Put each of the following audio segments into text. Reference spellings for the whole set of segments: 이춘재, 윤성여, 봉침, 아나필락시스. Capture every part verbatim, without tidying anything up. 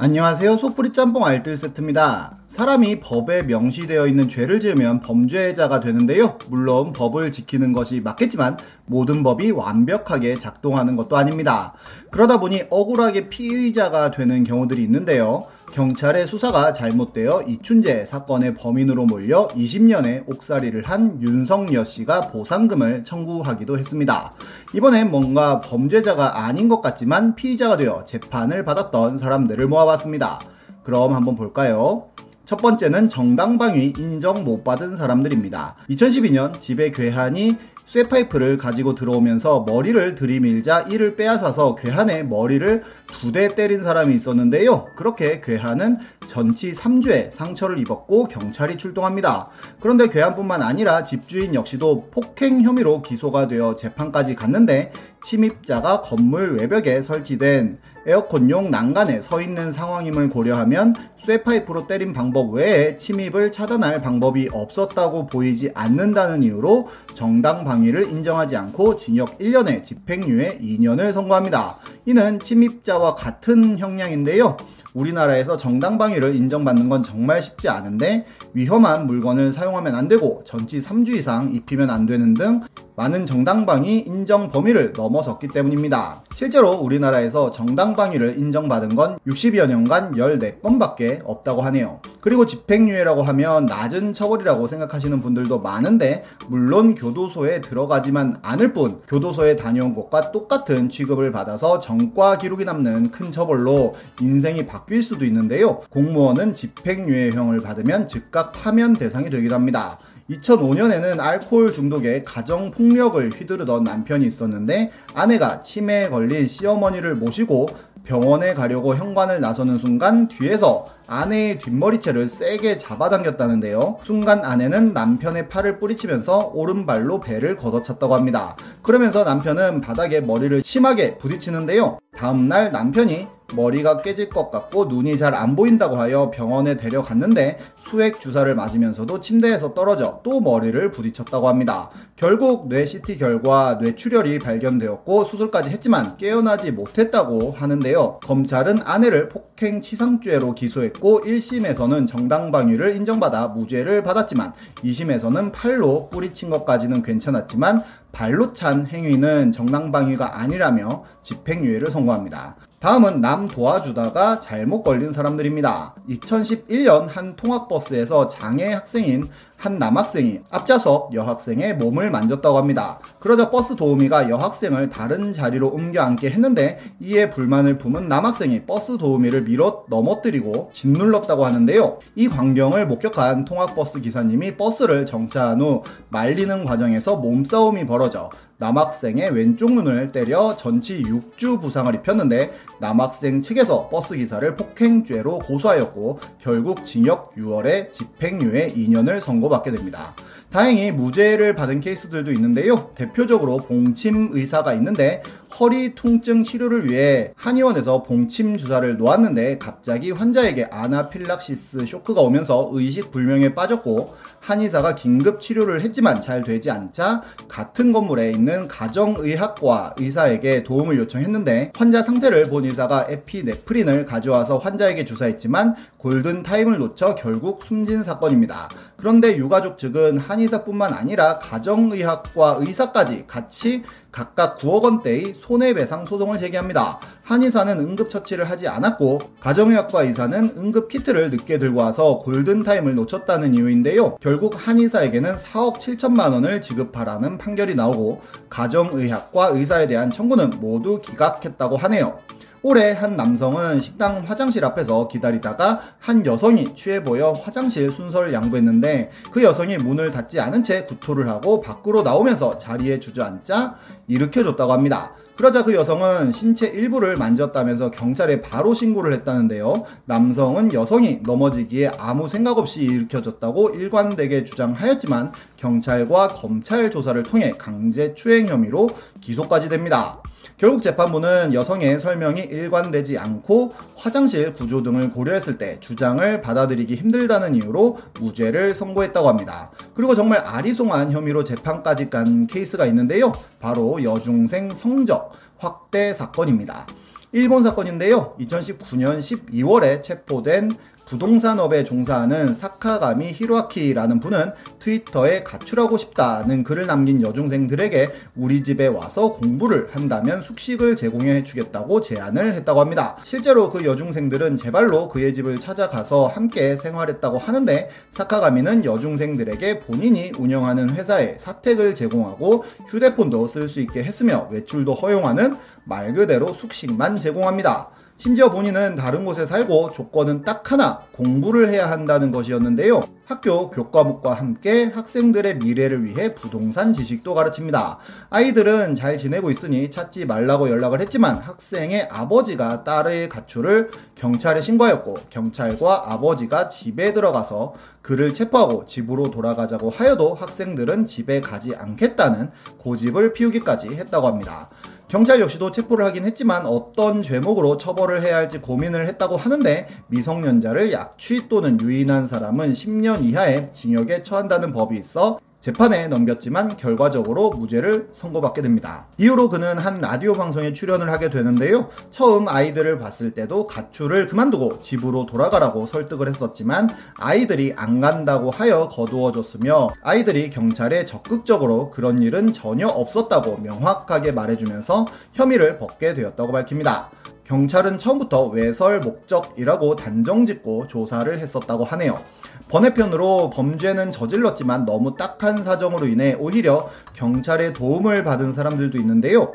안녕하세요. 소뿌리 짬뽕 알뜰 세트입니다. 사람이 법에 명시되어 있는 죄를 지으면 범죄자가 되는데요. 물론 법을 지키는 것이 맞겠지만 모든 법이 완벽하게 작동하는 것도 아닙니다. 그러다 보니 억울하게 피의자가 되는 경우들이 있는데요. 경찰의 수사가 잘못되어 이춘재 사건의 범인으로 몰려 이십 년의 옥살이를 한 윤성여 씨가 보상금을 청구하기도 했습니다. 이번엔 뭔가 범죄자가 아닌 것 같지만 피의자가 되어 재판을 받았던 사람들을 모아봤습니다. 그럼 한번 볼까요? 첫 번째는 정당방위 인정 못 받은 사람들입니다. 이천십이 년 집에 괴한이 쇠파이프를 가지고 들어오면서 머리를 들이밀자 이를 빼앗아서 괴한의 머리를 두 대 때린 사람이 있었는데요. 그렇게 괴한은 전치 삼 주의 상처를 입었고 경찰이 출동합니다. 그런데 괴한뿐만 아니라 집주인 역시도 폭행 혐의로 기소가 되어 재판까지 갔는데 침입자가 건물 외벽에 설치된 에어컨용 난간에 서 있는 상황임을 고려하면 쇠파이프로 때린 방법 외에 침입을 차단할 방법이 없었다고 보이지 않는다는 이유로 정당 방위를 인정하지 않고 징역 일 년에 집행유예 이 년을 선고합니다. 이는 침입자와 같은 형량인데요. 우리나라에서 정당방위를 인정받는 건 정말 쉽지 않은데 위험한 물건을 사용하면 안 되고 전치 삼 주 이상 입히면 안 되는 등 많은 정당방위 인정 범위를 넘어섰기 때문입니다. 실제로 우리나라에서 정당방위를 인정받은 건 육십여 년간 십사 건밖에 없다고 하네요. 그리고 집행유예라고 하면 낮은 처벌이라고 생각하시는 분들도 많은데 물론 교도소에 들어가지만 않을 뿐 교도소에 다녀온 것과 똑같은 취급을 받아서 전과 기록이 남는 큰 처벌로 인생이 바뀔 수도 있는데요. 공무원은 집행유예형을 받으면 즉각 파면 대상이 되기도 합니다. 이천오 년에는 알코올 중독에 가정폭력을 휘두르던 남편이 있었는데 아내가 치매에 걸린 시어머니를 모시고 병원에 가려고 현관을 나서는 순간 뒤에서 아내의 뒷머리채를 세게 잡아당겼다는데요. 순간 아내는 남편의 팔을 뿌리치면서 오른발로 배를 걷어찼다고 합니다. 그러면서 남편은 바닥에 머리를 심하게 부딪히는데요. 다음날 남편이 머리가 깨질 것 같고 눈이 잘 안 보인다고 하여 병원에 데려갔는데 수액 주사를 맞으면서도 침대에서 떨어져 또 머리를 부딪혔다고 합니다. 결국 뇌 씨티 결과 뇌출혈이 발견되었고 수술까지 했지만 깨어나지 못했다고 하는데요. 검찰은 아내를 폭행치상죄로 기소했고 일 심에서는 정당방위를 인정받아 무죄를 받았지만 이 심에서는 팔로 뿌리친 것까지는 괜찮았지만 발로 찬 행위는 정당방위가 아니라며 집행유예를 선고합니다. 다음은 남 도와주다가 잘못 걸린 사람들입니다. 이천십일 년 한 통학버스에서 장애 학생인 한 남학생이 앞좌석 여학생의 몸을 만졌다고 합니다. 그러자 버스 도우미가 여학생을 다른 자리로 옮겨 앉게 했는데 이에 불만을 품은 남학생이 버스 도우미를 밀어 넘어뜨리고 짓눌렀다고 하는데요. 이 광경을 목격한 통학버스 기사님이 버스를 정차한 후 말리는 과정에서 몸싸움이 벌어져 남학생의 왼쪽 눈을 때려 전치 육 주 부상을 입혔는데 남학생 측에서 버스기사를 폭행죄로 고소하였고 결국 징역 육 개월에 집행유예 이 년을 선고받게 됩니다. 다행히 무죄를 받은 케이스들도 있는데요. 대표적으로 봉침 의사가 있는데 허리 통증 치료를 위해 한의원에서 봉침 주사를 놓았는데 갑자기 환자에게 아나필락시스 쇼크가 오면서 의식불명에 빠졌고 한의사가 긴급 치료를 했지만 잘 되지 않자 같은 건물에 있는 가정의학과 의사에게 도움을 요청했는데 환자 상태를 본 의사가 에피네프린을 가져와서 환자에게 주사했지만 골든타임을 놓쳐 결국 숨진 사건입니다. 그런데 유가족 측은 한의사뿐만 아니라 가정의학과 의사까지 같이 각각 구억 원대의 손해배상 소송을 제기합니다. 한의사는 응급처치를 하지 않았고 가정의학과 의사는 응급키트를 늦게 들고 와서 골든타임을 놓쳤다는 이유인데요. 결국 한의사에게는 사억 칠천만 원을 지급하라는 판결이 나오고 가정의학과 의사에 대한 청구는 모두 기각했다고 하네요. 올해 한 남성은 식당 화장실 앞에서 기다리다가 한 여성이 취해 보여 화장실 순서를 양보했는데 그 여성이 문을 닫지 않은 채 구토를 하고 밖으로 나오면서 자리에 주저앉자 일으켜줬다고 합니다. 그러자 그 여성은 신체 일부를 만졌다면서 경찰에 바로 신고를 했다는데요. 남성은 여성이 넘어지기에 아무 생각 없이 일으켜졌다고 일관되게 주장하였지만 경찰과 검찰 조사를 통해 강제 추행 혐의로 기소까지 됩니다. 결국 재판부는 여성의 설명이 일관되지 않고 화장실 구조 등을 고려했을 때 주장을 받아들이기 힘들다는 이유로 무죄를 선고했다고 합니다. 그리고 정말 아리송한 혐의로 재판까지 간 케이스가 있는데요. 바로 여중생 성적 확대 사건입니다. 일본 사건인데요. 이천십구 년 십이 월에 체포된 부동산업에 종사하는 사카가미 히로아키라는 분은 트위터에 가출하고 싶다는 글을 남긴 여중생들에게 우리 집에 와서 공부를 한다면 숙식을 제공해 주겠다고 제안을 했다고 합니다. 실제로 그 여중생들은 제 발로 그의 집을 찾아가서 함께 생활했다고 하는데, 사카가미는 여중생들에게 본인이 운영하는 회사에 사택을 제공하고 휴대폰도 쓸 수 있게 했으며 외출도 허용하는 말 그대로 숙식만 제공합니다. 심지어 본인은 다른 곳에 살고 조건은 딱 하나, 공부를 해야 한다는 것이었는데요. 학교 교과목과 함께 학생들의 미래를 위해 부동산 지식도 가르칩니다. 아이들은 잘 지내고 있으니 찾지 말라고 연락을 했지만 학생의 아버지가 딸의 가출을 경찰에 신고하였고, 경찰과 아버지가 집에 들어가서 그를 체포하고 집으로 돌아가자고 하여도 학생들은 집에 가지 않겠다는 고집을 피우기까지 했다고 합니다. 경찰 역시도 체포를 하긴 했지만 어떤 죄목으로 처벌을 해야 할지 고민을 했다고 하는데, 미성년자를 약취 또는 유인한 사람은 십 년 이하의 징역에 처한다는 법이 있어 재판에 넘겼지만 결과적으로 무죄를 선고받게 됩니다. 이후로 그는 한 라디오 방송에 출연을 하게 되는데요. 처음 아이들을 봤을 때도 가출을 그만두고 집으로 돌아가라고 설득을 했었지만 아이들이 안 간다고 하여 거두어줬으며, 아이들이 경찰에 적극적으로 그런 일은 전혀 없었다고 명확하게 말해주면서 혐의를 벗게 되었다고 밝힙니다. 경찰은 처음부터 외설 목적이라고 단정짓고 조사를 했었다고 하네요. 번외편으로 범죄는 저질렀지만 너무 딱한 사정으로 인해 오히려 경찰의 도움을 받은 사람들도 있는데요.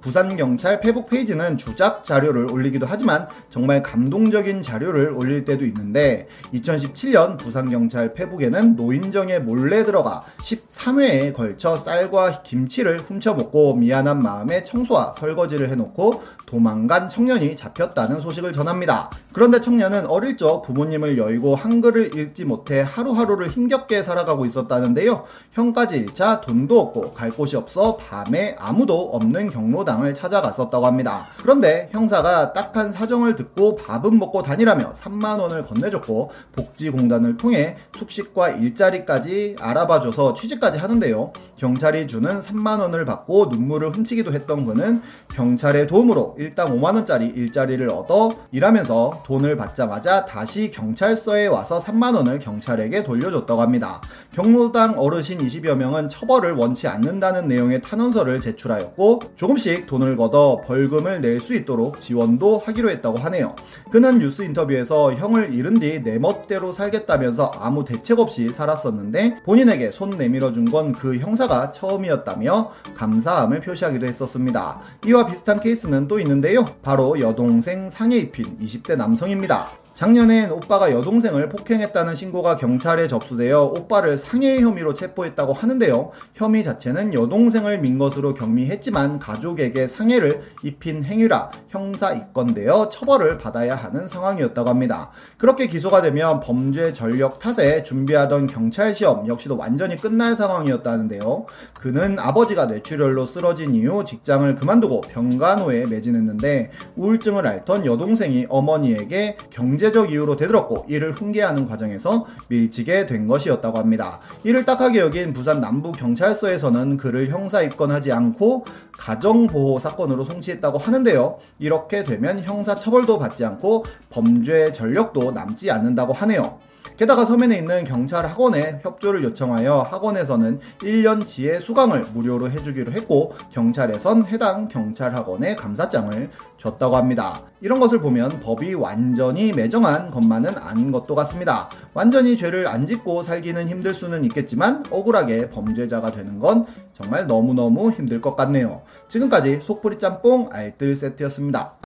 부산경찰 페북 페이지는 주작 자료를 올리기도 하지만 정말 감동적인 자료를 올릴 때도 있는데, 이천십칠 년 부산경찰 페북에는 노인정에 몰래 들어가 십삼 회에 걸쳐 쌀과 김치를 훔쳐먹고 미안한 마음에 청소와 설거지를 해놓고 도망간 청년이 잡혔다는 소식을 전합니다. 그런데 청년은 어릴 적 부모님을 여의고 한글을 읽지 못해 하루하루를 힘겹게 살아가고 있었다는데요. 형까지 잃자 돈도 없고 갈 곳이 없어 밤에 아무도 없는 경로다 을 찾아갔었다고 합니다. 그런데 형사가 딱한 사정을 듣고 밥은 먹고 다니라며 삼만 원을 건네줬고, 복지공단을 통해 숙식과 일자리까지 알아봐줘서 취직까지 하는데요. 경찰이 주는 삼만 원을 받고 눈물을 훔치기도 했던 그는 경찰의 도움으로 일당 오만 원짜리 일자리를 얻어 일하면서 돈을 받자마자 다시 경찰서에 와서 삼만 원을 경찰에게 돌려줬다고 합니다. 경로당 어르신 이십여 명은 처벌을 원치 않는다는 내용의 탄원서를 제출하였고, 조금씩 돈을 걷어 벌금을 낼 수 있도록 지원도 하기로 했다고 하네요. 그는 뉴스 인터뷰에서 형을 잃은 뒤 내 멋대로 살겠다면서 아무 대책 없이 살았었는데 본인에게 손 내밀어 준 건 그 형사가 처음이었다며 감사함을 표시하기도 했었습니다. 이와 비슷한 케이스는 또 있는데요. 바로 여동생 상해 입힌 이십 대 남성입니다. 작년엔 오빠가 여동생을 폭행했다는 신고가 경찰에 접수되어 오빠를 상해 혐의로 체포했다고 하는데요. 혐의 자체는 여동생을 민 것으로 경미했지만 가족에게 상해를 입힌 행위라 형사 입건되어 처벌을 받아야 하는 상황이었다고 합니다. 그렇게 기소가 되면 범죄 전력 탓에 준비하던 경찰 시험 역시도 완전히 끝날 상황이었다는데요. 그는 아버지가 뇌출혈로 쓰러진 이후 직장을 그만두고 병간호에 매진했는데, 우울증을 앓던 여동생이 어머니에게 경제 경제적 이유로 대들었고 이를 훈계하는 과정에서 밀치게 된 것이었다고 합니다. 이를 딱하게 여긴 부산 남부경찰서에서는 그를 형사 입건하지 않고 가정보호 사건으로 송치했다고 하는데요. 이렇게 되면 형사 처벌도 받지 않고 범죄 전력도 남지 않는다고 하네요. 게다가 서면에 있는 경찰 학원에 협조를 요청하여 학원에서는 일 년치의 수강을 무료로 해주기로 했고, 경찰에선 해당 경찰 학원에 감사장을 줬다고 합니다. 이런 것을 보면 법이 완전히 매정한 것만은 아닌 것도 같습니다. 완전히 죄를 안 짓고 살기는 힘들 수는 있겠지만 억울하게 범죄자가 되는 건 정말 너무너무 힘들 것 같네요. 지금까지 속풀이 짬뽕 알뜰 세트였습니다.